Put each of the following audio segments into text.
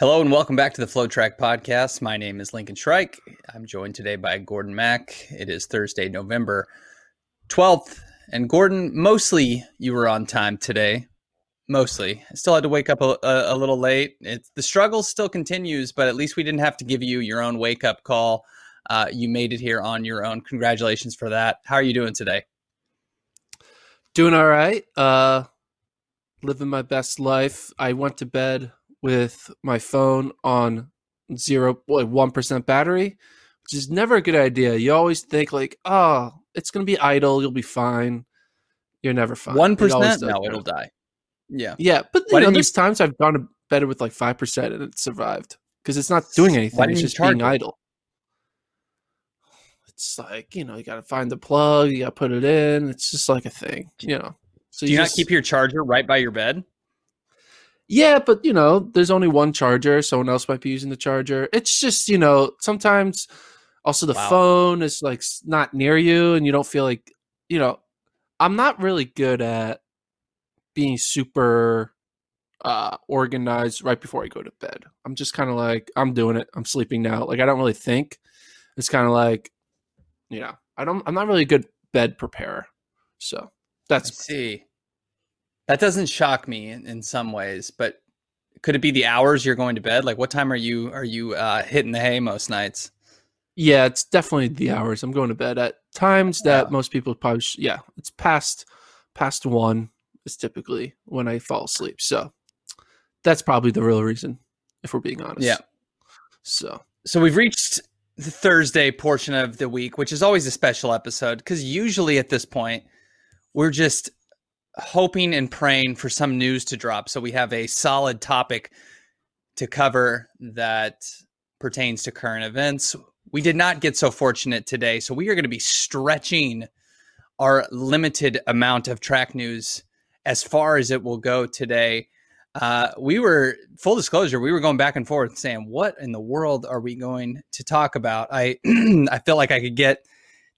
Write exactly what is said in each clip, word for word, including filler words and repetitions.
Hello and welcome back to the FloTrack podcast. My name is Lincoln Shrike. I'm joined today by Gordon Mack. It is Thursday, November twelfth. And Gordon, mostly you were on time today. Mostly. I still had to wake up a, a, a little late. It's, the struggle still continues, but at least we didn't have to give you your own wake-up call. Uh, you made it here on your own. Congratulations for that. How are you doing today? Doing all right. Uh, living my best life. I went to bed with my phone on zero point one percent battery, which is never a good idea. You always think like, oh, it's going to be idle. You'll be fine. You're never fine. one percent? No, it'll die. Yeah. Yeah. But you know, there's times I've gone to bed with like five percent and it survived because it's not doing anything. It's just being idle. It's like, you know, you got to find the plug. You got to put it in. It's just like a thing, you know. So do you not keep your charger right by your bed? Yeah, but, you know, there's only one charger. Someone else might be using the charger. It's just, you know, sometimes also the wow. phone is, like, not near you and you don't feel like, you know, I'm not really good at being super uh, organized right before I go to bed. I'm just kind of like, I'm doing it. I'm sleeping now. Like, I don't really think. It's kind of like, you know, I don't, I'm not really a good bed preparer. So that's. I see. That doesn't shock me in, in some ways, but could it be the hours you're going to bed? Like, what time are you are you uh, hitting the hay most nights? Yeah, it's definitely the hours. I'm going to bed at times that yeah. most people probably. Sh- yeah, it's past past one is typically when I fall asleep. So that's probably the real reason, if we're being honest. Yeah. So so we've reached the Thursday portion of the week, which is always a special episode because usually at this point we're just hoping and praying for some news to drop so we have a solid topic to cover that pertains to current events. We did not get so fortunate today, so we are going to be stretching our limited amount of track news as far as it will go today. Uh, we were, full disclosure, we were going back and forth saying, what in the world are we going to talk about? I I feel like I could get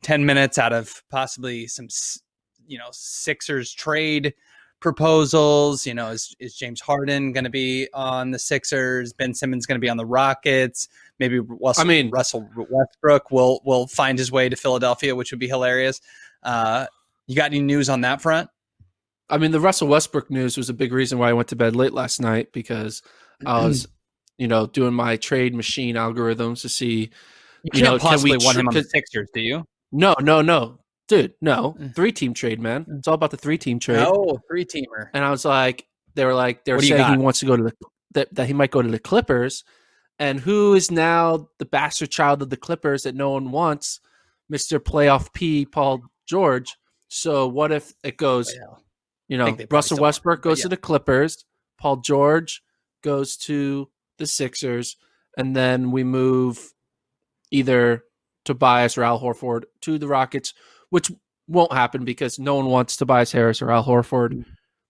ten minutes out of possibly some s- you know, Sixers trade proposals. You know, is, is James Harden going to be on the Sixers? Ben Simmons going to be on the Rockets? Maybe Russell, I mean, Russell Westbrook will will find his way to Philadelphia, which would be hilarious. Uh, you got any news on that front? I mean, the Russell Westbrook news was a big reason why I went to bed late last night because I was, you know, doing my trade machine algorithms to see. You, you can't know, possibly can we want him on the Sixers, do you? No, no, no. Dude, no, three-team trade, man. It's all about the three-team trade. Oh, three-teamer. And I was like, they were like, they were saying he wants to go to the that, that he might go to the Clippers, and who is now the bastard child of the Clippers that no one wants, Mister Playoff P, Paul George. So what if it goes, you know, Russell Westbrook goes to the Clippers, Paul George goes to the Sixers, and then we move either Tobias or Al Horford to the Rockets, which won't happen because no one wants Tobias Harris or Al Horford.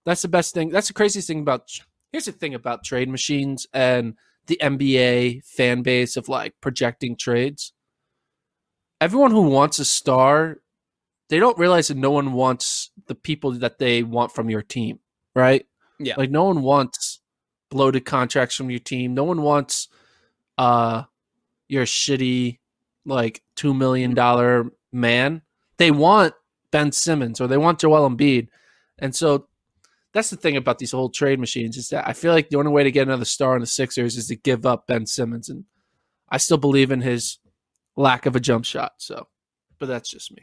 That's the best thing. That's the craziest thing about – here's the thing about trade machines and the N B A fan base of, like, projecting trades. Everyone who wants a star, they don't realize that no one wants the people that they want from your team, right? Yeah. Like, no one wants bloated contracts from your team. No one wants uh, your shitty, like, two million dollars man. They want Ben Simmons or they want Joel Embiid. And so that's the thing about these whole trade machines is that I feel like the only way to get another star in the Sixers is to give up Ben Simmons. And I still believe in his lack of a jump shot. So, but that's just me.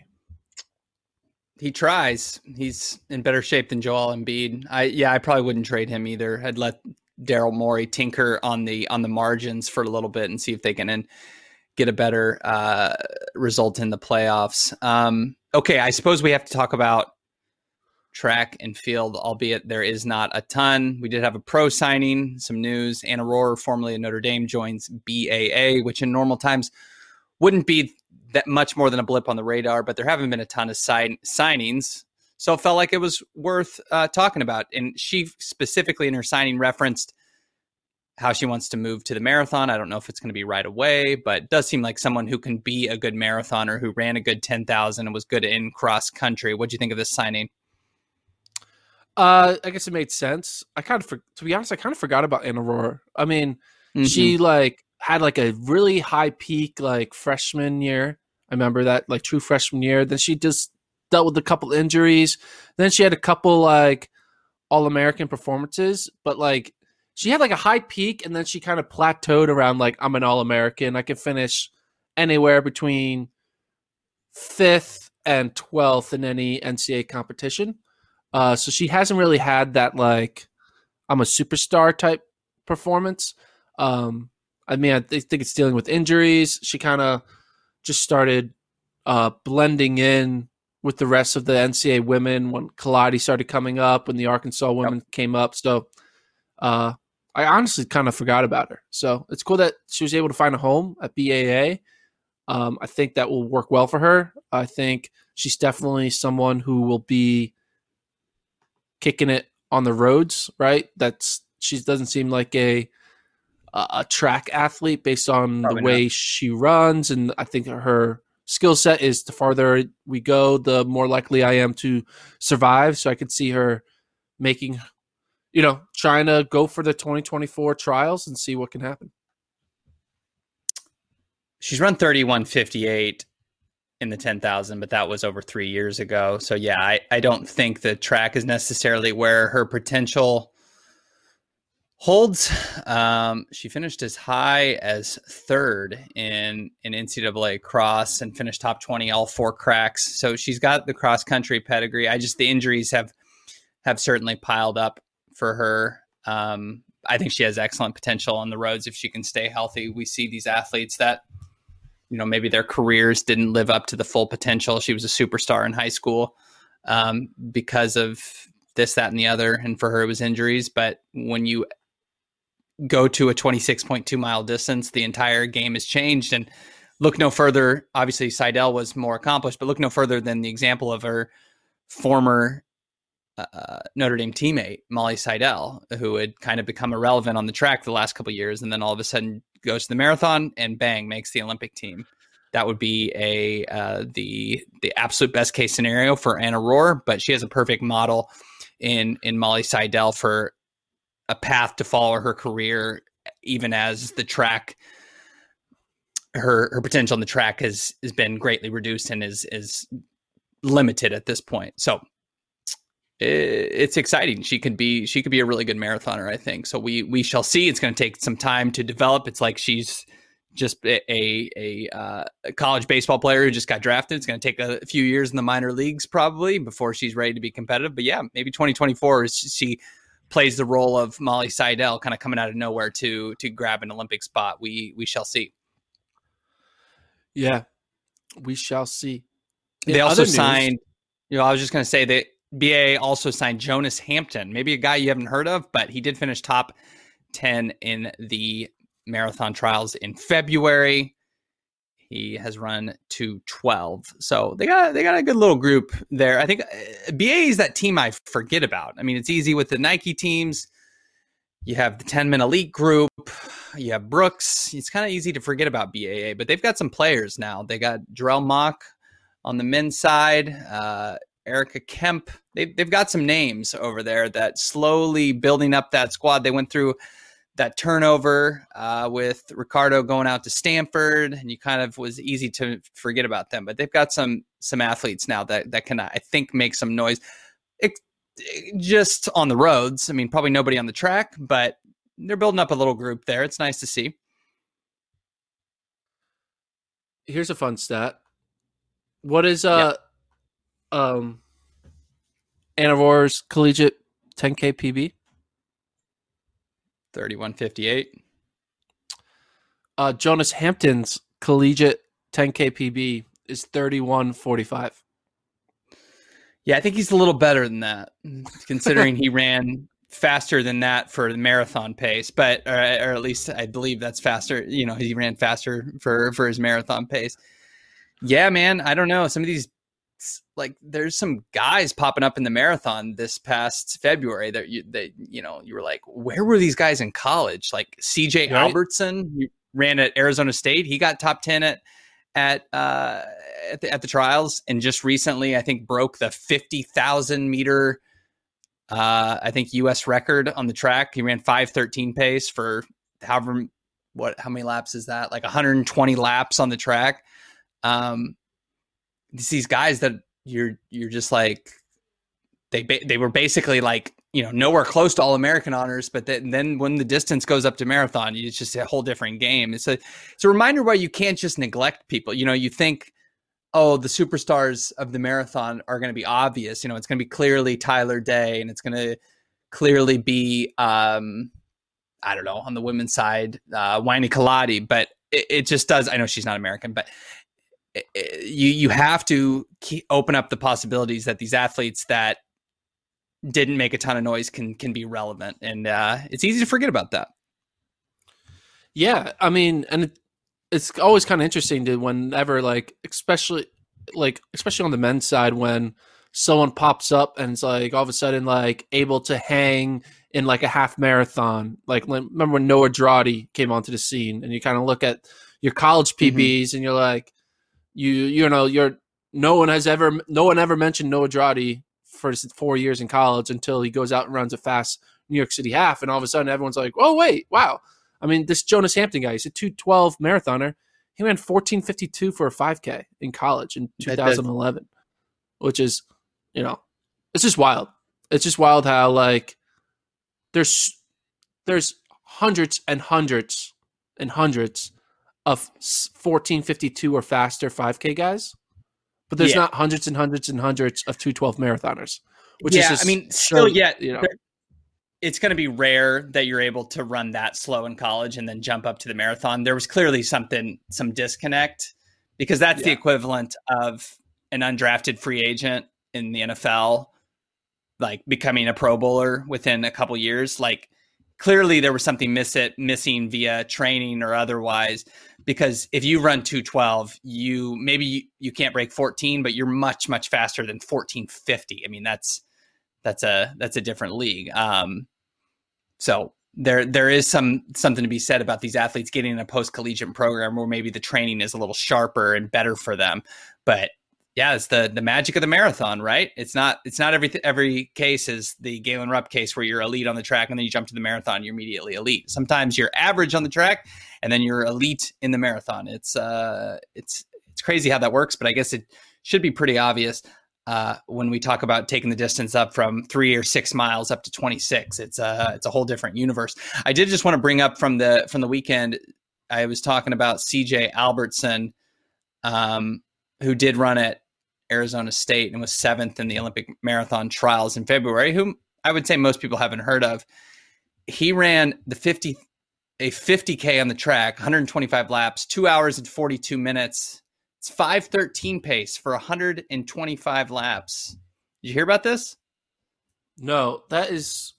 He tries. He's in better shape than Joel Embiid. I, yeah, I probably wouldn't trade him either. I'd let Daryl Morey tinker on the, on the margins for a little bit and see if they can end. Get a better uh, result in the playoffs. Um, okay, I suppose we have to talk about track and field, albeit there is not a ton. We did have a pro signing, some news. Anna Rohr, formerly of Notre Dame, joins B A A, which in normal times wouldn't be that much more than a blip on the radar, but there haven't been a ton of sign- signings. So it felt like it was worth uh, talking about. And she specifically in her signing referenced how she wants to move to the marathon. I don't know if it's going to be right away, but it does seem like someone who can be a good marathoner, who ran a good ten thousand and was good in cross country. What'd you think of this signing? Uh, I guess it made sense. I kind of, for, to be honest, I kind of forgot about Anna Rohr. I mean, mm-hmm. she like had like a really high peak, like freshman year. I remember that, like true freshman year. Then she just dealt with a couple injuries. Then she had a couple like All-American performances, but like, she had like a high peak, and then she kind of plateaued around like, I'm an All-American. I can finish anywhere between fifth and twelfth in any N C A A competition. Uh, so she hasn't really had that like, I'm a superstar type performance. Um, I mean, I th- think it's dealing with injuries. She kind of just started uh, blending in with the rest of the N C A A women when Kaladi started coming up, when the Arkansas women yep. came up. So uh, I honestly kind of forgot about her. So it's cool that she was able to find a home at B A A. Um, I think that will work well for her. I think she's definitely someone who will be kicking it on the roads, right? That's she doesn't seem like a a track athlete based on Probably the way not. she runs, and I think her skill set is the farther we go, the more likely I am to survive. So I could see her making, you know, trying to go for the twenty twenty-four trials and see what can happen. She's run thirty-one fifty-eight in the ten thousand, but that was over three years ago. So yeah, I, I don't think the track is necessarily where her potential holds. Um, she finished as high as third in an N C A A cross and finished top twenty all four cracks. So she's got the cross country pedigree. I just, the injuries have, have certainly piled up for her. Um, I think she has excellent potential on the roads if she can stay healthy. We see these athletes that, you know, maybe their careers didn't live up to the full potential. She was a superstar in high school um, because of this, that, and the other. And for her, it was injuries. But when you go to a twenty-six point two mile distance, the entire game has changed. And look no further. Obviously, Seidel was more accomplished, but look no further than the example of her former uh, Notre Dame teammate, Molly Seidel, who had kind of become irrelevant on the track the last couple of years. And then all of a sudden, goes to the marathon and bang, makes the Olympic team. That would be a uh, the the absolute best case scenario for Anna Rohr, but she has a perfect model in in Molly Seidel for a path to follow her career, even as the track, her her potential on the track has has been greatly reduced and is is limited at this point. So it's exciting. She could be she could be a really good marathoner, I think. So we we shall see. It's going to take some time to develop. It's like she's just a a, uh, a college baseball player who just got drafted. It's going to take a few years in the minor leagues probably before she's ready to be competitive. But yeah, maybe twenty twenty-four is she plays the role of Molly Seidel, kind of coming out of nowhere to to grab an Olympic spot. We we shall see. Yeah, we shall see. In they also signed. You know, I was just going to say that. B A A also signed Jonas Hampton, maybe a guy you haven't heard of, but he did finish top ten in the marathon trials in February. He has run to twelve. So they got they got a good little group there. I think B A A is that team I forget about. I mean, it's easy with the Nike teams. You have the ten-man elite group. You have Brooks. It's kind of easy to forget about B A A, but they've got some players now. They got Jarrell Mock on the men's side. Uh, Erica Kemp, they've, they've got some names over there that slowly building up that squad. They went through that turnover uh, with Ricardo going out to Stanford, and you kind of was easy to forget about them. But they've got some some athletes now that, that can, I think, make some noise it, it just on the roads. I mean, probably nobody on the track, but they're building up a little group there. It's nice to see. Here's a fun stat. What is... uh? Yep. Um, Anna Rohr's collegiate ten K P B, thirty-one fifty-eight. Uh, Jonas Hampton's collegiate ten K P B is thirty-one forty-five. Yeah, I think he's a little better than that, considering he ran faster than that for the marathon pace, but or, or at least I believe that's faster. You know, he ran faster for, for his marathon pace. Yeah, man, I don't know. Some of these, like, there's some guys popping up in the marathon this past February that you, that, you know, you were like, where were these guys in college? Like C J Albertson, you ran at Arizona State. He got top ten at, at, uh, at the, at the trials. And just recently, I think broke the fifty thousand meter, uh, I think U S record on the track. He ran five thirteen pace for however, what, how many laps is that? Like one hundred twenty laps on the track. Um, it's these guys that you're, you're just like, they, ba- they were basically like, you know, nowhere close to All American honors, but then, then when the distance goes up to marathon, it's just a whole different game. It's a, it's a reminder why you can't just neglect people. You know, you think, oh, the superstars of the marathon are going to be obvious. You know, it's going to be clearly Tyler Day, and it's going to clearly be, um, I don't know, on the women's side, uh, Winnie Colati, but it, it just does. I know she's not American, but you you have to keep, open up the possibilities that these athletes that didn't make a ton of noise can can be relevant, and uh, it's easy to forget about that. Yeah, I mean, and it, it's always kind of interesting to whenever, like, especially like especially on the men's side, when someone pops up and it's like all of a sudden like able to hang in like a half marathon. Like, remember when Noah Drotti came onto the scene, and you kind of look at your college P Bs mm-hmm. and you're like. You you know you're no one has ever no one ever mentioned Noah Drotti for four years in college until he goes out and runs a fast New York City half, and all of a sudden everyone's like, oh wait, wow. I mean, this Jonas Hampton guy, he's a two twelve marathoner. He ran fourteen fifty-two for a five K in college in two thousand eleven, which is, you know, it's just wild. It's just wild how like there's there's hundreds and hundreds and hundreds. Of fourteen fifty-two or faster five K guys, but there's yeah. not hundreds and hundreds and hundreds of two twelve marathoners, which yeah, is just, I mean, still so, yet, you know, it's going to be rare that you're able to run that slow in college and then jump up to the marathon. There was clearly something, some disconnect, because that's yeah. the equivalent of an undrafted free agent in the N F L, like becoming a Pro Bowler within a couple years. Like, clearly there was something miss it, missing via training or otherwise, because if you run two twelve, you maybe you, you can't break fourteen, but you're much, much faster than fourteen fifty. I mean, that's, that's a, that's a different league. Um, so there, there is some, something to be said about these athletes getting in a post-collegiate program where maybe the training is a little sharper and better for them. But yeah, it's the, the magic of the marathon, right? It's not it's not every every case is the Galen Rupp case where you're elite on the track and then you jump to the marathon, you're immediately elite. Sometimes you're average on the track and then you're elite in the marathon. It's uh it's it's crazy how that works, but I guess it should be pretty obvious uh, when we talk about taking the distance up from three or six miles up to twenty-six. It's uh it's a whole different universe. I did just want to bring up from the from the weekend. I was talking about C J Albertson, um, who did run at Arizona State and was seventh in the Olympic marathon trials in February, whom I would say most people haven't heard of. He ran the fifty, a fifty K on the track, one hundred twenty-five laps, two hours and forty-two minutes. It's five thirteen pace for one hundred twenty-five laps. Did you hear about this? No, that is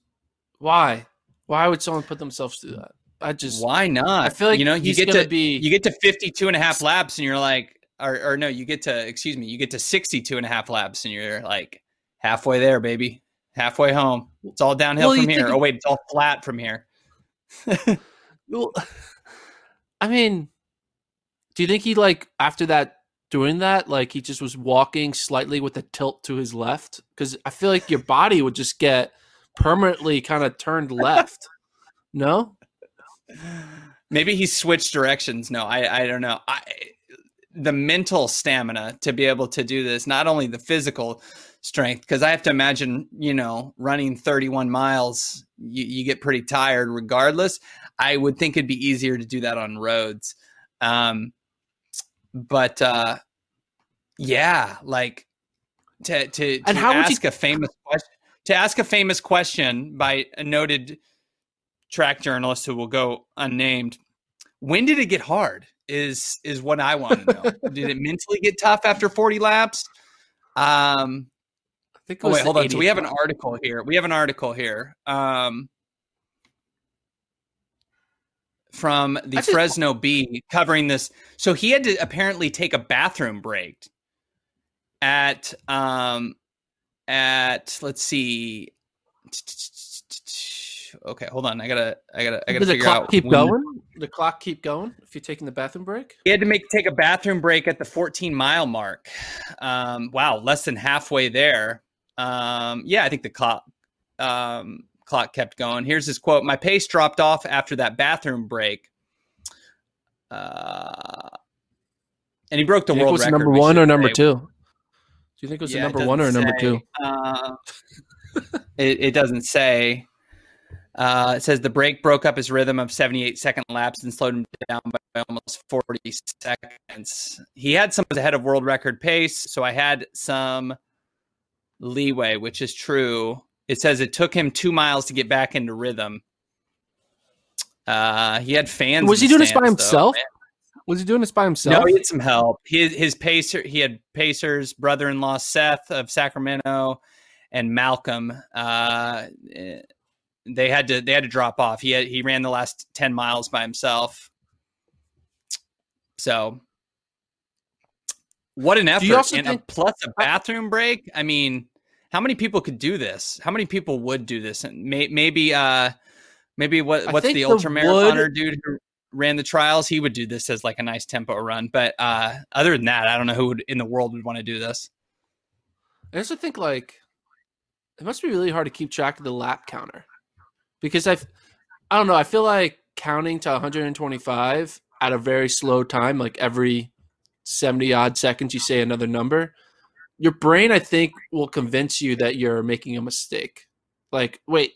why, why would someone put themselves through that? I just, why not? I feel like, you know, you get to be, you get to fifty-two and a half laps and you're like, Or, or no, you get to, excuse me, you get to sixty-two and a half laps and you're like halfway there, baby. Halfway home. It's all downhill well, from here. It, oh, wait, it's all flat from here. Well, I mean, do you think he like, after that, doing that, like he just was walking slightly with a tilt to his left? Because I feel like your body would just get permanently kind of turned left. No? Maybe he switched directions. No, I, I don't know. I... the mental stamina to be able to do this, not only the physical strength, because I have to imagine, you know, running thirty-one miles, you, you get pretty tired regardless. I would think it'd be easier to do that on roads. Um, but uh, yeah, like to, to, to ask you- a famous question, to ask a famous question by a noted track journalist who will go unnamed. When did it get hard? Is is what I want to know. Did it mentally get tough after forty laps? Um, Think oh, wait, hold on. So we have an article here. We have an article here um, from the just, Fresno Bee covering this. So he had to apparently take a bathroom break at um, at let's see. Okay, hold on. I gotta, I gotta, I gotta Does figure the clock out. Keep when... going. The clock keep going. If you're taking the bathroom break, he had to make take a bathroom break at the fourteen mile mark. Um, wow, less than halfway there. Um, yeah, I think the clock um, clock kept going. Here's his quote: "My pace dropped off after that bathroom break." Uh, and he broke the world record. Number one or number two? Do you think it was a number one or a number two? Uh, it, it doesn't say. Uh, it says the break broke up his rhythm of seventy-eight second laps and slowed him down by almost forty seconds. He had some ahead of world record pace, so I had some leeway, which is true. It says it took him two miles to get back into rhythm. Uh, he had fans. Was he doing this by himself? Was he doing this by himself? No, he had some help. His, his pacer, he had pacers, brother-in-law Seth of Sacramento and Malcolm. Uh, They had to they had to drop off. He had, he ran the last ten miles by himself. So what an effort. And think, a, plus a bathroom break. I mean, how many people could do this? How many people would do this? And may, maybe uh, maybe what what's the ultramarathoner dude who ran the trials? He would do this as like a nice tempo run. But uh, other than that, I don't know who would, in the world would want to do this. I also think like it must be really hard to keep track of the lap counter. Because I've, I don't know, I feel like counting to one hundred twenty-five at a very slow time, like every seventy-odd seconds you say another number, your brain, I think, will convince you that you're making a mistake. Like, wait,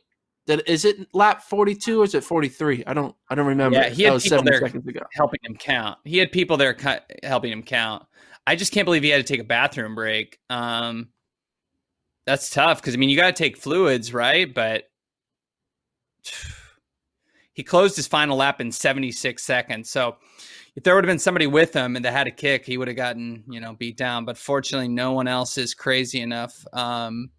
that is it lap forty-two or is it forty-three? I don't I don't remember. Yeah, he had that people there helping him count. He had people there cu- helping him count. I just can't believe he had to take a bathroom break. Um, that's tough because, I mean, you got to take fluids, right? But he closed his final lap in seventy-six seconds. So if there would have been somebody with him and that had a kick, he would have gotten, you know, beat down. But fortunately, no one else is crazy enough um,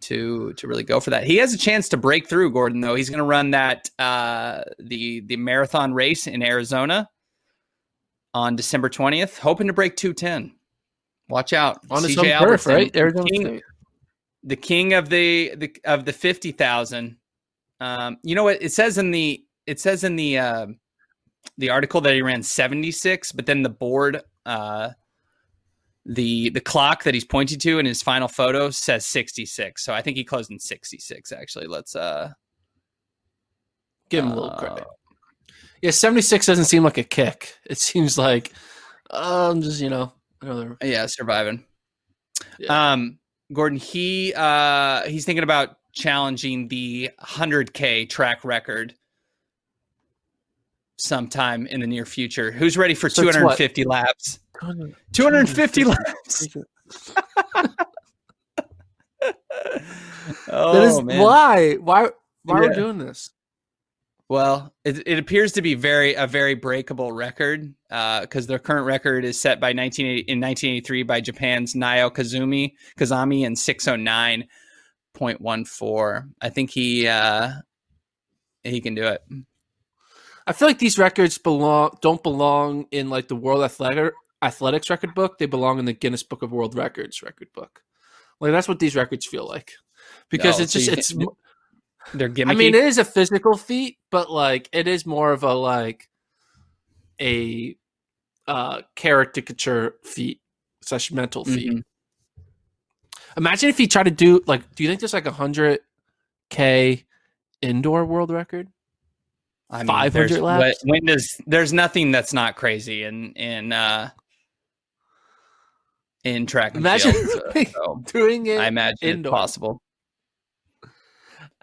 to to really go for that. He has a chance to break through, Gordon, though. He's going to run that uh, the the marathon race in Arizona on December twentieth, hoping to break two ten. Watch out. On his home turf, right? Arizona State. The king of the, the of the fifty thousand. Um, you know what it says in the it says in the uh, the article that he ran seventy six, but then the board uh, the the clock that he's pointed to in his final photo says sixty six. So I think he closed in sixty six. Actually, let's uh, give him a little uh, credit. Yeah, seventy six doesn't seem like a kick. It seems like I'm um, just you know another yeah surviving. Yeah. Um. Gordon, he uh, he's thinking about challenging the one hundred K track record sometime in the near future. Who's ready for so two hundred fifty laps? two hundred fifty laps. Oh, that is man. Why? Why? Why yeah. are we doing this? Well, it, it appears to be very a very breakable record because uh, their current record is set by nineteen eighty, in nineteen eighty-three by Japan's Nayo Kazumi Kazami in six oh nine point one four. I think he uh, he can do it. I feel like these records belong don't belong in like the World Athletic Athletics record book. They belong in the Guinness Book of World Records record book. Like that's what these records feel like because no, it's so just it's. Can- They're gimmicky. I mean, it is a physical feat, but like it is more of a like a uh, caricature feat slash mental feat. Mm-hmm. Imagine if he tried to do like. Do you think there's like a hundred K indoor world record? I mean, five hundred laps. When does there's nothing that's not crazy in in uh, in track and imagine field. Imagine so, doing it. I imagine indoor. It's possible.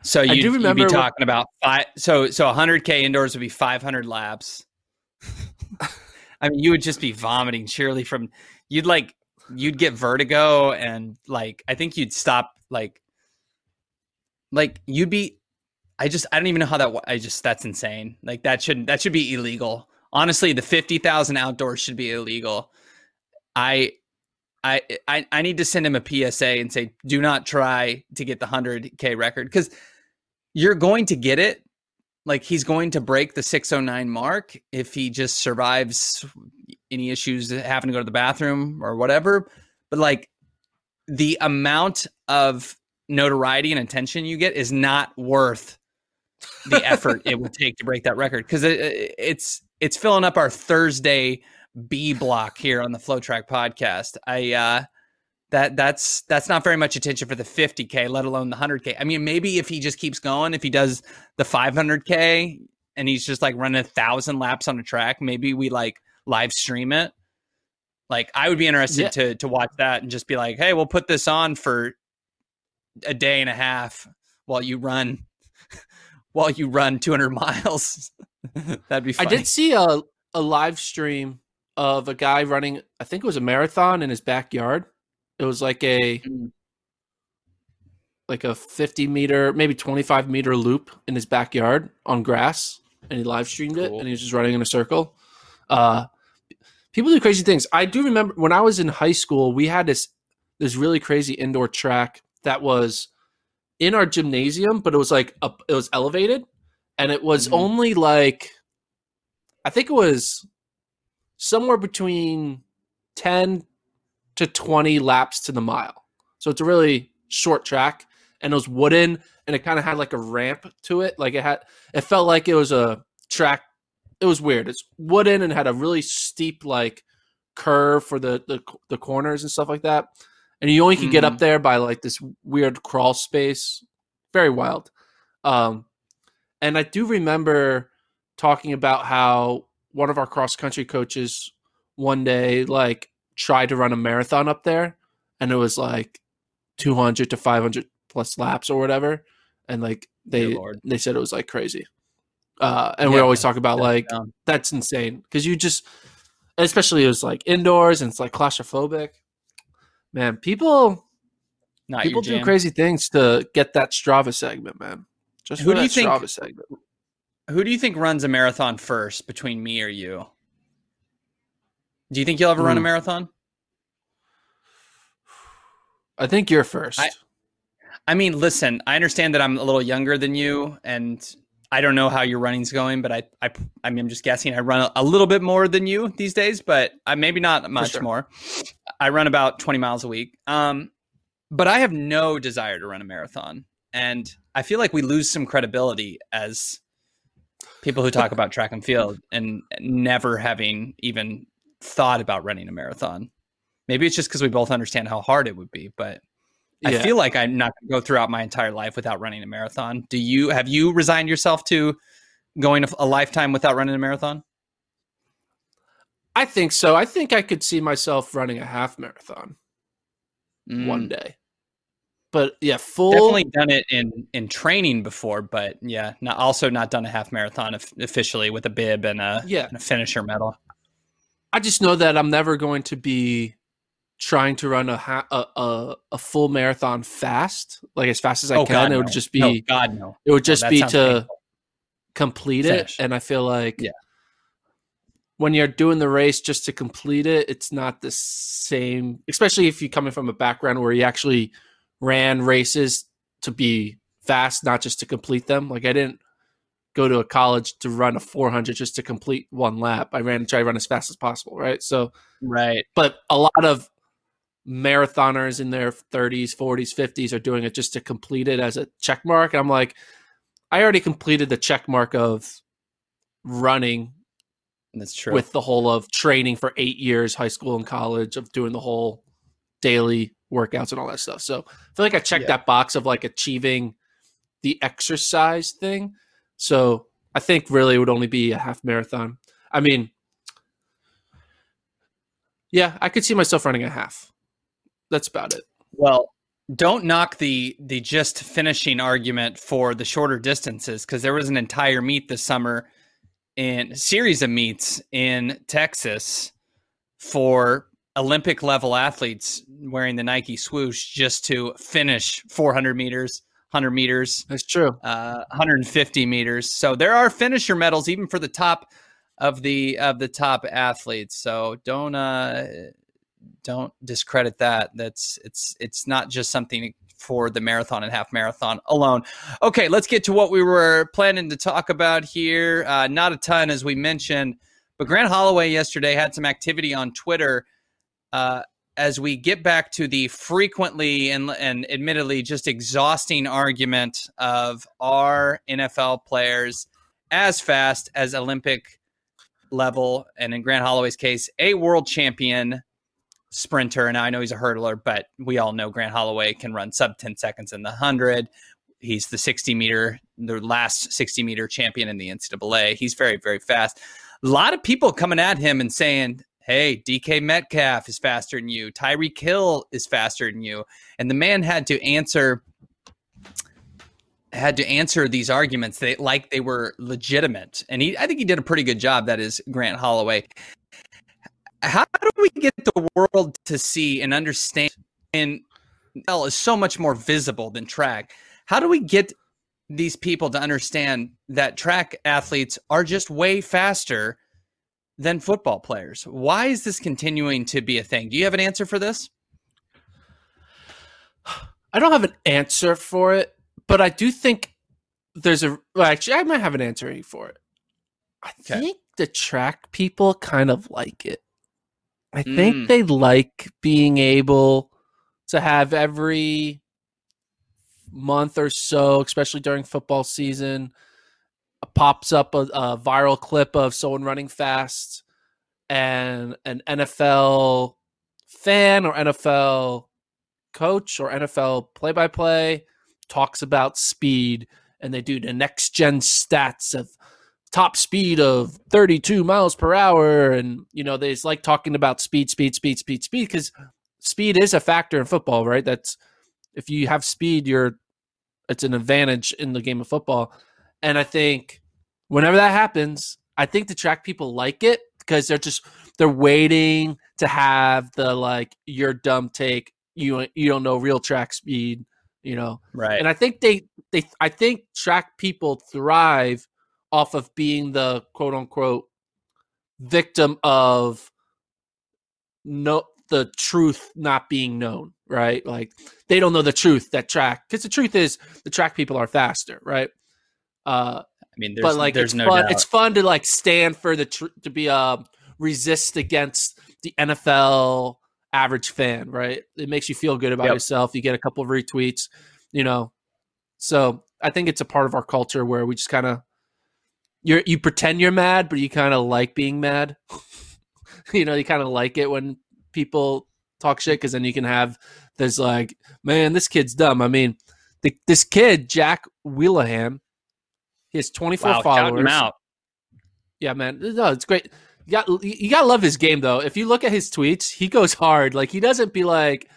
So you'd, you'd be talking what, about five, so so one hundred K indoors would be five hundred laps. I mean, you would just be vomiting cheerily from you'd like you'd get vertigo and like I think you'd stop like like you'd be I just I don't even know how that I just that's insane. Like that shouldn't that should be illegal. Honestly, the fifty thousand outdoors should be illegal. I I, I I need to send him a P S A and say, do not try to get the one hundred K record, because you're going to get it. Like, he's going to break the six oh nine mark if he just survives any issues having to go to the bathroom or whatever. But like, the amount of notoriety and attention you get is not worth the effort it would take to break that record, because it, it's it's filling up our Thursday B block here on the FloTrack podcast. I uh, that that's that's not very much attention for the fifty K, let alone the one hundred K. I mean, maybe if he just keeps going, if he does the five hundred K and he's just like running a thousand laps on a track, maybe we like live stream it. Like, I would be interested yeah. to to watch that and just be like, hey, we'll put this on for a day and a half while you run while you run two hundred miles. That'd be funny. I did see a a live stream of a guy running, I think it was a marathon in his backyard. It was like a like a fifty meter, maybe twenty-five meter loop in his backyard on grass, and he live streamed cool. it, and he was just running in a circle. Uh, people do crazy things. I do remember when I was in high school, we had this this really crazy indoor track that was in our gymnasium, but it was like up, it was elevated, and it was mm-hmm. only like, I think it was somewhere between ten to twenty laps to the mile. So it's a really short track, and it was wooden, and it kind of had like a ramp to it. Like, it had, it felt like it was a track. It was weird. It's wooden and had a really steep like curve for the, the, the corners and stuff like that. And you only could mm-hmm. get up there by like this weird crawl space. Very wild. Um, and I do remember talking about how one of our cross country coaches one day like tried to run a marathon up there, and it was like two hundred to five hundred plus laps or whatever, and like they they said it was like crazy. Uh, and yeah, we always talk about like yeah. that's insane, because you just, especially it was like indoors and it's like claustrophobic. Man, people Not people do crazy things to get that Strava segment, man. Just who for do that you Strava think? Segment. Who do you think runs a marathon first, between me or you? Do you think you'll ever mm. run a marathon? I think you're first. I, I mean, listen, I understand that I'm a little younger than you, and I don't know how your running's going, but I, I, I mean, I'm just guessing. I run a, a little bit more than you these days, but I maybe not much sure. more. I run about twenty miles a week. Um, but I have no desire to run a marathon, and I feel like we lose some credibility as people who talk about track and field and never having even thought about running a marathon. Maybe it's just because we both understand how hard it would be, but yeah. I feel like I'm not going to go throughout my entire life without running a marathon. Do you, have you resigned yourself to going a lifetime without running a marathon? I think so. I think I could see myself running a half marathon mm. one day. But yeah, full. Definitely done it in, in training before, but yeah, not, also not done a half marathon of, officially with a bib and a, yeah. and a finisher medal. I just know that I'm never going to be trying to run a ha- a, a a full marathon fast, like as fast as I oh, can. God, it would no. just be, no, God, no. It would just no, be to painful. complete Finish. it. And I feel like yeah. when you're doing the race just to complete it, it's not the same, especially if you're coming from a background where you actually ran races to be fast, not just to complete them. Like, I didn't go to a college to run a four hundred just to complete one lap. I ran, try to run as fast as possible, right? So, right. But a lot of marathoners in their thirties, forties, fifties are doing it just to complete it as a check mark. And I'm like, I already completed the check mark of running. That's true. With the whole of training for eight years, high school and college, of doing the whole daily workouts and all that stuff. So I feel like I checked yeah. that box of like achieving the exercise thing. So I think really it would only be a half marathon. I mean, yeah, I could see myself running a half. That's about it. Well, don't knock the the just finishing argument for the shorter distances, because there was an entire meet this summer, in series of meets in Texas for Olympic level athletes wearing the Nike swoosh just to finish four hundred meters, one hundred meters. That's true. Uh, one hundred fifty meters. So there are finisher medals even for the top of the of the top athletes. So don't uh, don't discredit that. That's it's it's not just something for the marathon and half marathon alone. Okay, let's get to what we were planning to talk about here. Uh, not a ton, as we mentioned, but Grant Holloway yesterday had some activity on Twitter. Uh, as we get back to the frequently and, and admittedly just exhausting argument of are N F L players as fast as Olympic level, and in Grant Holloway's case, a world champion sprinter. And I know he's a hurdler, but we all know Grant Holloway can run sub ten seconds in the one hundred. He's the sixty meter, the last sixty meter champion in the N C double A. He's very, very fast. A lot of people coming at him and saying, hey, D K Metcalf is faster than you. Tyreek Hill is faster than you. And the man had to answer had to answer these arguments they, like they were legitimate. And he, I think he did a pretty good job. That is Grant Holloway. How do we get the world to see and understand? And N F L is so much more visible than track. How do we get these people to understand that track athletes are just way faster than football players? Why is this continuing to be a thing? Do you have an answer for this? I don't have an answer for it, but I do think there's a, well, actually I might have an answer for it. I okay. think the track people kind of like it. I mm. think they like being able to have every month or so, especially during football season, pops up a, a viral clip of someone running fast, and an N F L fan or N F L coach or N F L play-by-play talks about speed, and they do the next-gen stats of top speed of thirty-two miles per hour, and you know they just like talking about speed, speed, speed, speed, speed, because speed is a factor in football, right? That's if you have speed, you're it's an advantage in the game of football. And I think whenever that happens, I think the track people like it because they're just they're waiting to have the like your dumb take. You you don't know real track speed, you know. Right. And I think they they I think track people thrive off of being the quote unquote victim of no the truth not being known, right? Like they don't know the truth that track because the truth is the track people are faster, right? Uh, I mean, there's, but like, there's it's no fun, doubt. It's fun to like stand for the tr- to be a uh, resist against the N F L average fan, right? It makes you feel good about yep. yourself. You get a couple of retweets, you know. So I think it's a part of our culture where we just kind of you you pretend you're mad, but you kind of like being mad. You know, you kind of like it when people talk shit because then you can have this like, man, this kid's dumb. I mean, the, this kid Jack Willahan. He has twenty-four wow, followers. Him out. Yeah, man. No, it's great. You got you got to love his game, though. If you look at his tweets, he goes hard. Like he doesn't be like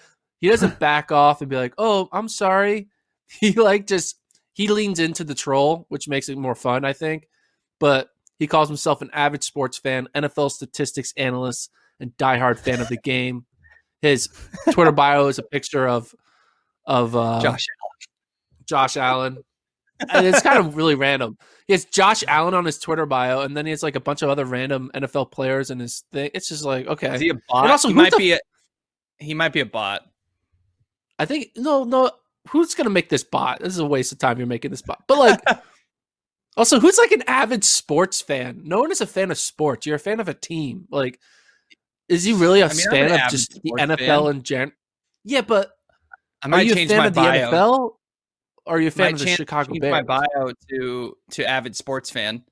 he doesn't back off and be like, "Oh, I'm sorry." He like just he leans into the troll, which makes it more fun, I think. But he calls himself an avid sports fan, N F L statistics analyst, and diehard fan of the game. His Twitter bio is a picture of of uh, Josh Allen. Josh Allen. And it's kind of really random. He has Josh Allen on his Twitter bio, and then he has like a bunch of other random N F L players in his thing. It's just like, okay. Is he a bot? And also, he might the... be a he might be a bot. I think no, no. Who's gonna make this bot? This is a waste of time you're making this bot. But like also, who's like an avid sports fan? No one is a fan of sports. You're a fan of a team. Like, is he really a I mean, fan of just the N F L fan. In general? Yeah, but I might are you change a fan my of the bio. N F L? Are you a fan my of the Chicago Bears? My bio to, to avid sports fan.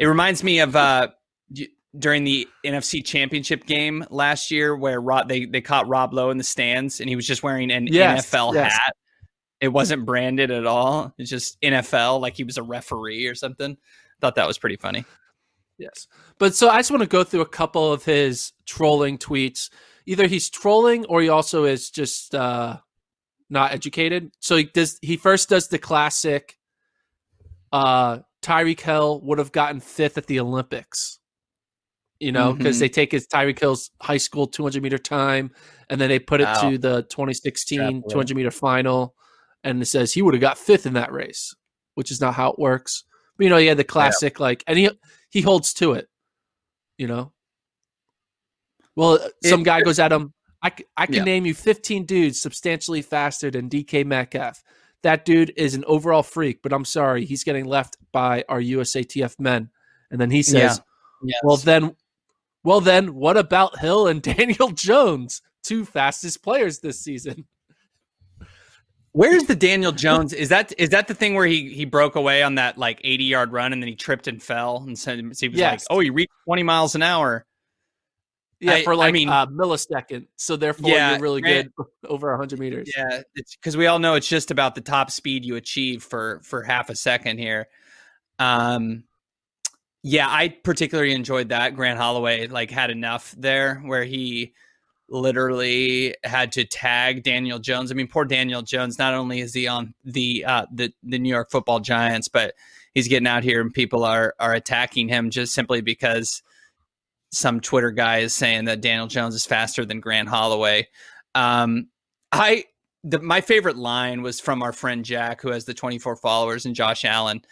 It reminds me of uh, d- during the N F C Championship game last year where Rob, they, they caught Rob Lowe in the stands and he was just wearing an yes, N F L yes. hat. It wasn't branded at all. It's just N F L, like he was a referee or something. Thought that was pretty funny. Yes. But so I just want to go through a couple of his trolling tweets. Either he's trolling or he also is just... Uh, not educated. So he does. He first does the classic. Uh, Tyreek Hill would have gotten fifth at the Olympics, you know, because mm-hmm. they take his Tyreek Hill's high school two hundred meter time, and then they put it wow. to the twenty sixteen Definitely. two hundred meter final, and it says he would have got fifth in that race, which is not how it works. But you know, he had the classic yeah. like, and he he holds to it, you know. Well, it, some guy goes at him. I, I can yeah. name you fifteen dudes substantially faster than D K Metcalf. That dude is an overall freak, but I'm sorry, he's getting left by our U S A T F men. And then he says, yeah. yes. well, then, well, then what about Hill and Daniel Jones, two fastest players this season? Where's the Daniel Jones? Is that is that the thing where he, he broke away on that like eighty-yard run and then he tripped and fell and said he was yes. like, oh, he reached twenty miles an hour. Yeah, I, for like I mean, a millisecond. So therefore, yeah, you're really Grant, good over one hundred meters. Yeah, because we all know it's just about the top speed you achieve for for half a second here. Um, yeah, I particularly enjoyed that. Grant Holloway like had enough there where he literally had to tag Daniel Jones. I mean, poor Daniel Jones. Not only is he on the uh, the the New York Football Giants, but he's getting out here and people are are attacking him just simply because some Twitter guy is saying that Daniel Jones is faster than Grant Holloway. Um, I the, my favorite line was from our friend Jack, who has the twenty-four followers, and Josh Allen.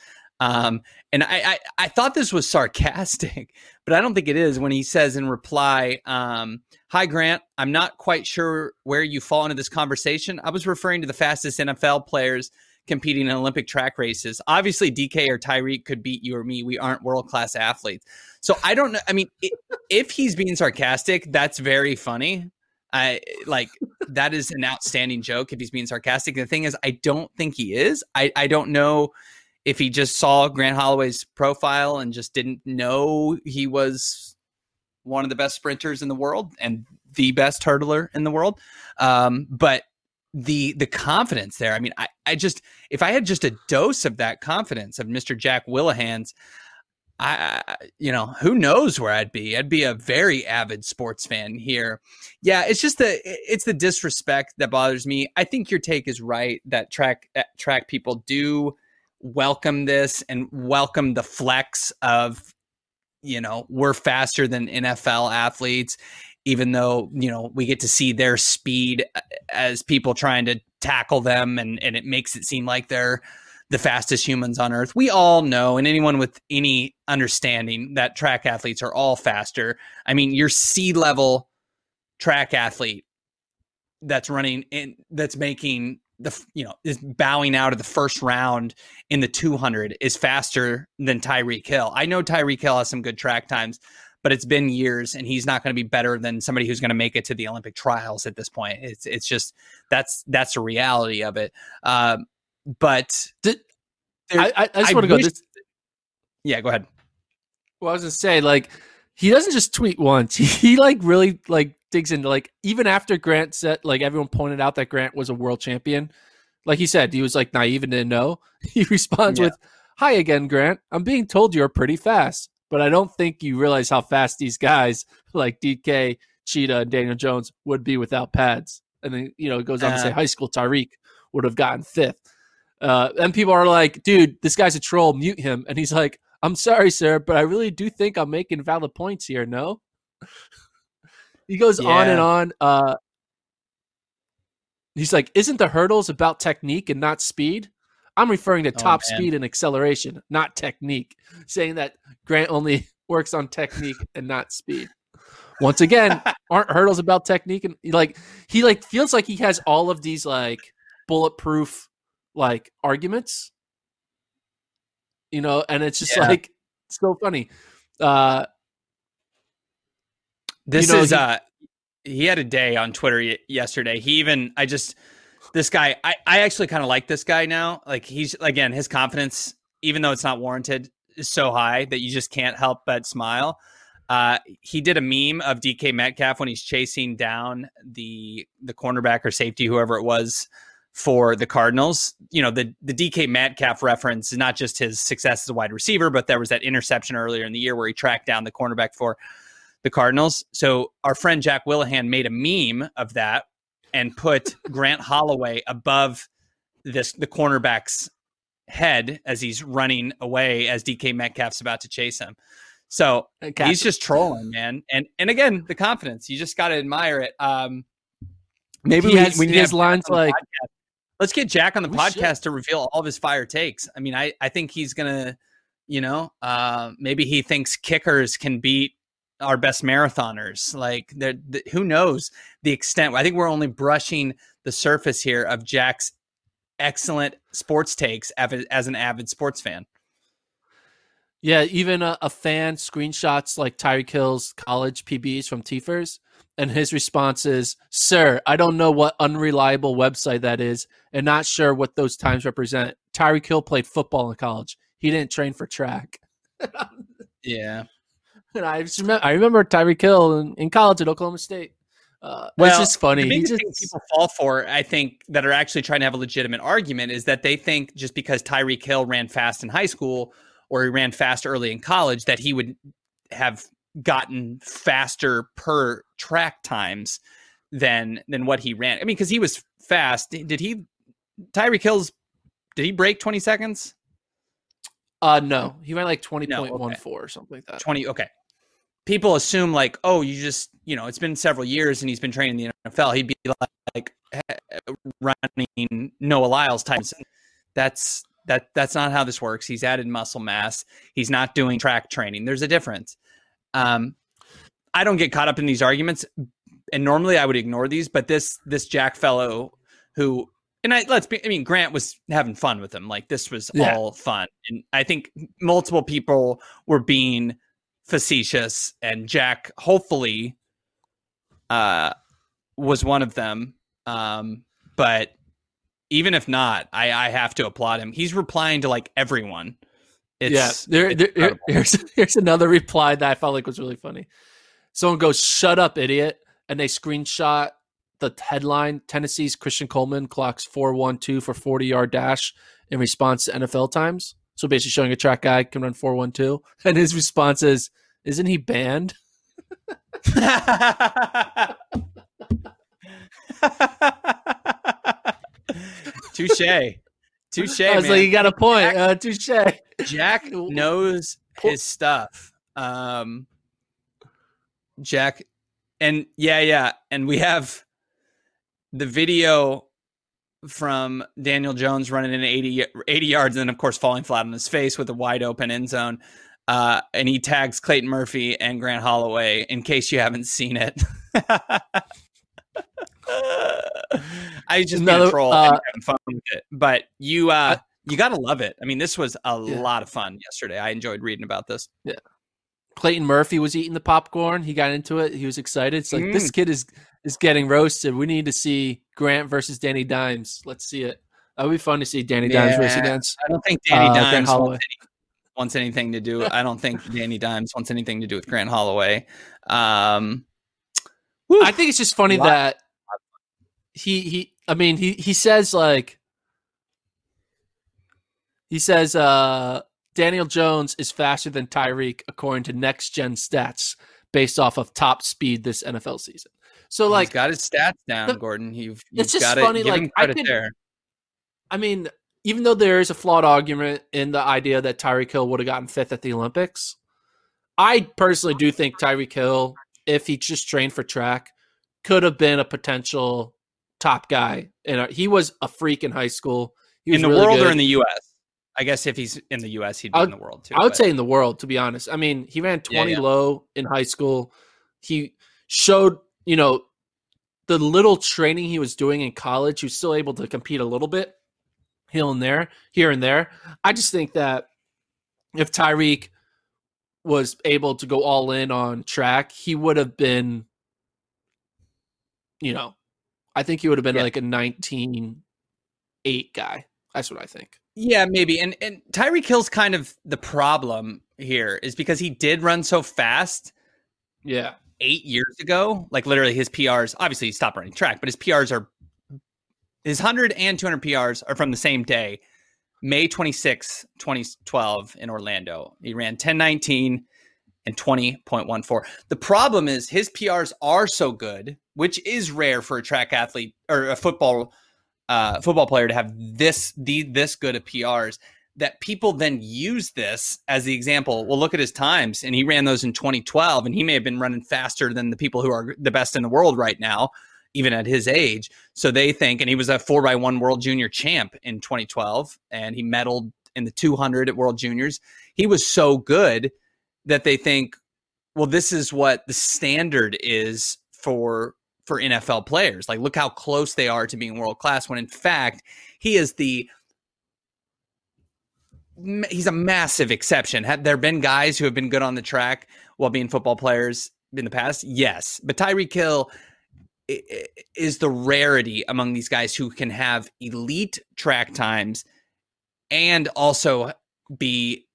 Um, and I, I, I thought this was sarcastic, but I don't think it is when he says in reply, um, hi, Grant, I'm not quite sure where you fall into this conversation. I was referring to the fastest N F L players competing in Olympic track races. Obviously, D K or Tyreek could beat you or me. We aren't world-class athletes. So I don't know. I mean, it, if he's being sarcastic, that's very funny. I like that is an outstanding joke if he's being sarcastic. The thing is, I don't think he is. I, I don't know if he just saw Grant Holloway's profile and just didn't know he was one of the best sprinters in the world and the best hurdler in the world. Um, but the the confidence there, I mean, I, I just if I had just a dose of that confidence of Mister Jack Willahan's, I, I you know, who knows where I'd be? I'd be a very avid sports fan here. Yeah, it's just the it's the disrespect that bothers me. I think your take is right that track that track people do welcome this and welcome the flex of, you know, we're faster than N F L athletes, even though, you know, we get to see their speed as people trying to tackle them. And, and it makes it seem like they're the fastest humans on earth. We all know, and anyone with any understanding, that track athletes are all faster. I mean, your C-level track athlete that's running in, that's making the, you know, is bowing out of the first round in the two hundred is faster than Tyreek Hill. I know Tyreek Hill has some good track times, but it's been years and he's not going to be better than somebody who's going to make it to the Olympic trials at this point. It's it's just, that's, that's the reality of it. Uh, but did, there, I, I just I want to wish, go. This, yeah, go ahead. Well, I was going to say, like, he doesn't just tweet once. He, he like really like digs into, like, even after Grant said, like, everyone pointed out that Grant was a world champion. Like he said, he was like naive and didn't know. He responds yeah. with, hi again, Grant. I'm being told you're pretty fast, but I don't think you realize how fast these guys like D K, Cheetah, and Daniel Jones would be without pads. And then, you know, it goes on uh, to say high school Tyreek would have gotten fifth. Uh, and people are like, dude, this guy's a troll. Mute him. And he's like, I'm sorry, sir, but I really do think I'm making valid points here. No, he goes yeah. on and on. Uh, he's like, isn't the hurdles about technique and not speed? I'm referring to top oh, speed and acceleration, not technique, saying that Grant only works on technique and not speed. Once again, aren't hurdles about technique? And like, he like feels like he has all of these like bulletproof, like arguments, you know, and it's just yeah. like, it's so funny. Uh, this you know, is, he, uh, he had a day on Twitter y- yesterday. He even, I just, This guy, I, I actually kind of like this guy now. Like he's, again, his confidence, even though it's not warranted, is so high that you just can't help but smile. Uh, he did a meme of D K Metcalf when he's chasing down the the cornerback or safety, whoever it was, for the Cardinals. You know, the, the D K Metcalf reference is not just his success as a wide receiver, but there was that interception earlier in the year where he tracked down the cornerback for the Cardinals. So our friend Jack Willahan made a meme of that and put Grant Holloway above this the cornerback's head as he's running away as D K Metcalf's about to chase him. So Metcalf. He's just trolling, man. And and again, the confidence, you just got to admire it. Um, maybe he we, has, we need he has lines like, let's get Jack on the podcast should. to reveal all of his fire takes. I mean, I, I think he's going to, you know, uh, maybe he thinks kickers can beat our best marathoners. Like, they're, th- who knows the extent? I think we're only brushing the surface here of Jack's excellent sports takes av- as an avid sports fan. Yeah, even a, a fan screenshots like Tyreek Hill's college P Bs from T F E Rs, and his response is, "Sir, I don't know what unreliable website that is, and not sure what those times represent. Tyreek Hill played football in college. He didn't train for track." Yeah, and I just remember, I remember Tyreek Hill in, in college at Oklahoma State. Uh, well, it's just funny. The biggest just... thing people fall for, I think, that are actually trying to have a legitimate argument is that they think just because Tyreek Hill ran fast in high school, or he ran fast early in college, that he would have gotten faster per track times than than what he ran. I mean, because he was fast. Did he, Tyreek Hill's, did he break twenty seconds? Uh, no, he ran like twenty point one four no, okay. or something like that. twenty, okay. People assume like, oh, you just, you know, it's been several years and he's been training in the N F L. He'd be like, like running Noah Lyles times. That's, That that's not how this works. He's added muscle mass. He's not doing track training. There's a difference. Um, I don't get caught up in these arguments, and normally I would ignore these. But this this Jack fellow, who and I let's be, I mean, Grant was having fun with him. Like, this was yeah. all fun, and I think multiple people were being facetious, and Jack hopefully uh, was one of them. Um, but. Even if not, I, I have to applaud him. He's replying to like everyone. It's, yeah, there, there, here, here's, here's another reply that I felt like was really funny. Someone goes, "Shut up, idiot." And they screenshot the headline, "Tennessee's Christian Coleman clocks four one two for forty-yard dash in response to N F L times." So basically showing a track guy can run four one two. And his response is, "Isn't he banned?" Touche, touche. I was man. like, you got a point. Uh, touche. Jack knows his stuff. Um, Jack, and yeah, yeah, and we have the video from Daniel Jones running in eighty, eighty yards, and then of course falling flat on his face with a wide open end zone. Uh, and he tags Clayton Murphy and Grant Holloway in case you haven't seen it. I just Another, been a troll uh, and having fun with it, but you uh, you gotta love it. I mean, this was a yeah. lot of fun yesterday. I enjoyed reading about this. Yeah, Clayton Murphy was eating the popcorn. He got into it. He was excited. It's like mm. this kid is is getting roasted. We need to see Grant versus Danny Dimes. Let's see it. That would be fun to see Danny yeah. Dimes race against. I don't think Danny uh, Dimes wants, any, wants anything to do. I don't think Danny Dimes wants anything to do with Grant Holloway. Um, whew, I think it's just funny that. He he. I mean, he he says like. He says, uh, Daniel Jones is faster than Tyreek according to next gen stats, based off of top speed this N F L season. So he's like, got his stats down, the, Gordon. You've, you've it's just got funny. It. Give like him credit I could, there. I mean, even though there is a flawed argument in the idea that Tyreek Hill would have gotten fifth at the Olympics, I personally do think Tyreek Hill, if he just trained for track, could have been a potential top guy. And he was a freak in high school. He was in the really world good. Or in the U S? I guess if he's in the U S, he'd be I'll, in the world too. I would but. say in the world, to be honest. I mean, he ran twenty yeah, yeah. low in high school. He showed, you know, the little training he was doing in college. He was still able to compete a little bit here and there, here and there. I just think that if Tyreek was able to go all in on track, he would have been, you know, I think he would have been yeah. like a nineteen eight guy. That's what I think. Yeah, maybe. And and Tyreek Hill's kind of the problem here is because he did run so fast. Yeah. Eight years ago, like literally his P Rs, obviously he stopped running track, but his P Rs are, his one hundred and two hundred P Rs are from the same day, May twenty-sixth, twenty twelve in Orlando. He ran ten nineteen and twenty point one four. The problem is his P Rs are so good, which is rare for a track athlete or a football uh, football player to have this the this good of P Rs, that people then use this as the example. Well, look at his times, and he ran those in twenty twelve, and he may have been running faster than the people who are the best in the world right now, even at his age. So they think, and he was a four by one World Junior champ in twenty twelve, and he medaled in the two hundred at World Juniors. He was so good that they think, well, this is what the standard is for for N F L players. Like, look how close they are to being world class, when in fact he is the he's a massive exception. Have there been guys who have been good on the track while being football players in the past? Yes. But Tyreek Hill is the rarity among these guys who can have elite track times and also be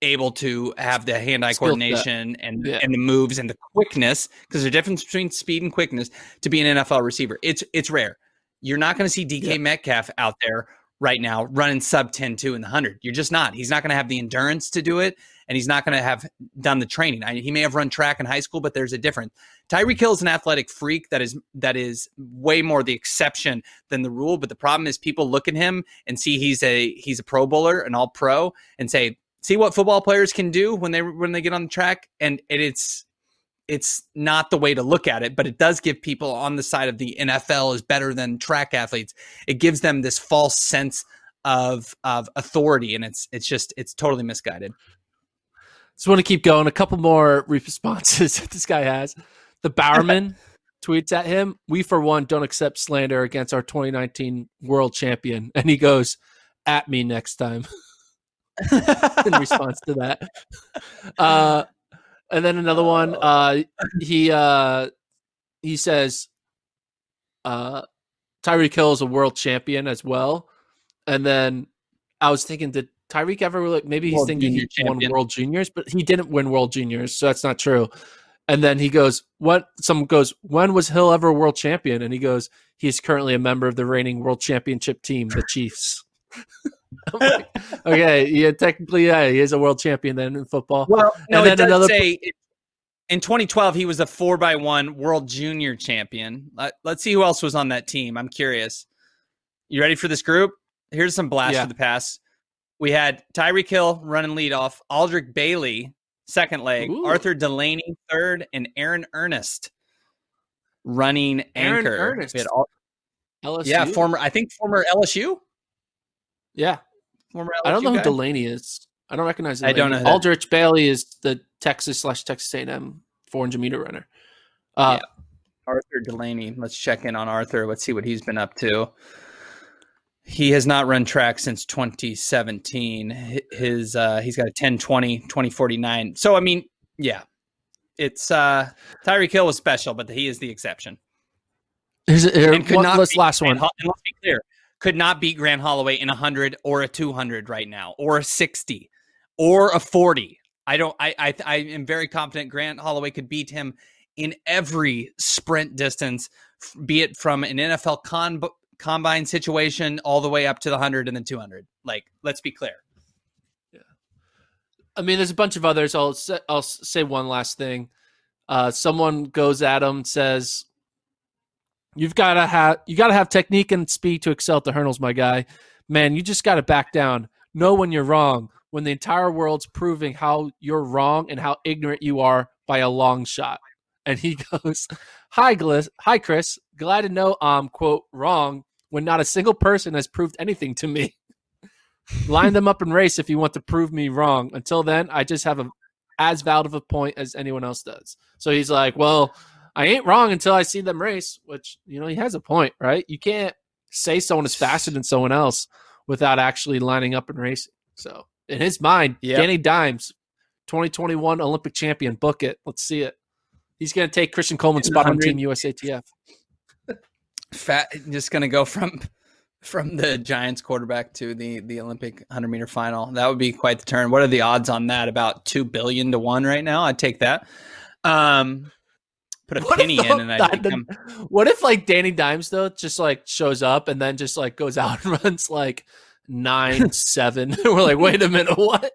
able to have the hand-eye coordination and, yeah. and the moves and the quickness, because there's a difference between speed and quickness, to be an N F L receiver. It's it's rare. You're not going to see D K yeah. Metcalf out there right now running sub ten two in the one hundred. You're just not. He's not going to have the endurance to do it, and he's not going to have done the training. I, he may have run track in high school, but there's a difference. Tyreek Hill is an athletic freak that is that is way more the exception than the rule, but the problem is people look at him and see he's a he's a pro bowler, an all-pro, and say, see what football players can do when they when they get on the track, and it, it's it's not the way to look at it, but it does give people on the side of the N F L is better than track athletes. It gives them this false sense of of authority, and it's it's just it's totally misguided. Just want to keep going. A couple more responses that this guy has. The Bowerman tweets at him, "We for one don't accept slander against our twenty nineteen world champion," and he goes, "At me next time." In response to that, uh, and then another one. Uh, he uh, he says, uh, "Tyreek Hill is a world champion as well." And then I was thinking, did Tyreek ever like maybe he's world thinking he champion. won World Juniors, but he didn't win World Juniors, so that's not true. And then he goes, "What?" Someone goes, "When was Hill ever a world champion?" And he goes, "He's currently a member of the reigning world championship team, the Chiefs." I'm like, okay, yeah, technically, yeah, he is a world champion then in football. Well, no, and then it does another say in twenty twelve he was a four by one world junior champion. Let, let's see who else was on that team. I'm curious. You ready for this group? Here's some blasts yeah. for the past. We had Tyreek Hill running leadoff, Aldrick Bailey second leg, Ooh. Arthur Delaney third, and Aaron Ernest running Aaron anchor. Ernest. We had all, L S U? Yeah, former I think former L S U. Yeah. I don't know guy. who Delaney is. I don't recognize Delaney. I don't know. Aldrich Bailey is the Texas slash Texas A and M four hundred meter runner. Uh, yeah. Arthur Delaney. Let's check in on Arthur. Let's see what he's been up to. He has not run track since twenty seventeen. His uh, he's got a ten twenty, twenty forty-nine. So I mean, yeah, it's uh, Tyreek Hill was special, but he is the exception. Here's here, this last one. And, and let's be clear. Could not beat Grant Holloway in a hundred or a two hundred right now, or a sixty, or a forty. I don't. I, I I am very confident Grant Holloway could beat him in every sprint distance, be it from an N F L con, combine situation all the way up to the hundred and the two hundred. Like, let's be clear. Yeah, I mean, there's a bunch of others. I'll say, I'll say one last thing. Uh, someone goes at him, says, You've got to have you got to have technique and speed to excel at the hurdles, my guy. Man, you just got to back down. Know when you're wrong, when the entire world's proving how you're wrong and how ignorant you are by a long shot. And he goes, "Hi, Gliss. Hi, Chris. Glad to know I'm, quote, wrong when not a single person has proved anything to me. Line them up and race if you want to prove me wrong. Until then, I just have a, as valid of a point as anyone else does." So he's like, well, I ain't wrong until I see them race, which, you know, he has a point, right? You can't say someone is faster than someone else without actually lining up and racing. So in his mind, yep. Danny Dimes, twenty twenty-one Olympic champion, book it. Let's see it. He's going to take Christian Coleman's spot on Team U S A T F. Fat, just going to go from from the Giants quarterback to the, the Olympic hundred-meter final. That would be quite the turn. What are the odds on that? About two billion to one right now. I'd take that. Um Put a what penny if, in, and I become... What if like Danny Dimes though just like shows up and then just like goes out and runs like nine seven? We're like, wait a minute, what?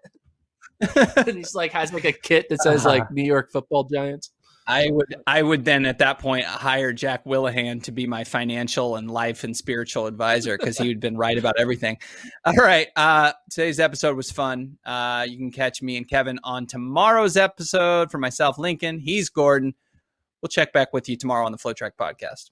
And he's like has like a kit that says uh-huh. like New York Football Giants. I would, I would then at that point hire Jack Willahan to be my financial and life and spiritual advisor because he had been right about everything. All right, uh, today's episode was fun. Uh, you can catch me and Kevin on tomorrow's episode. For myself, Lincoln. He's Gordon. We'll check back with you tomorrow on the FloTrack podcast.